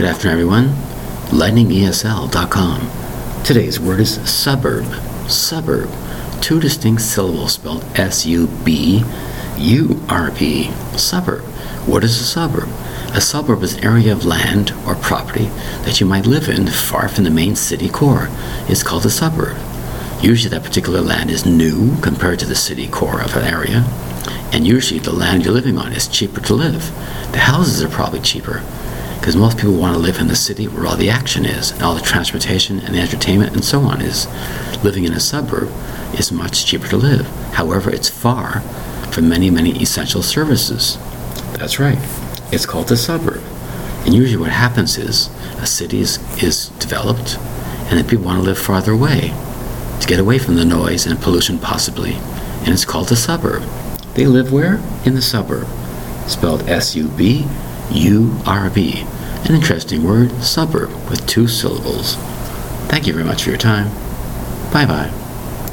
Good afternoon, everyone. LightningESL.com. Today's word is suburb. Suburb. Two distinct syllables spelled S-U-B-U-R-B. Suburb. What is a suburb? A suburb is an area of land or property that you might live in far from the main city core. It's called a suburb. Usually that particular land is new compared to the city core of an area. And usually the land you're living on is cheaper to live. The houses are probably cheaper because most people want to live in the city where all the action is and all the transportation and the entertainment and so on is. Living in a suburb is much cheaper to live. However, it's far from many essential services. That's right. It's called a suburb. And usually what happens is a city is developed and then people want to live farther away to get away from the noise and pollution possibly. And it's called a suburb. They live where? In the suburb. Spelled S-U-B-U-R-B. An interesting word, suburb, with two syllables. Thank you very much for your time. Bye-bye.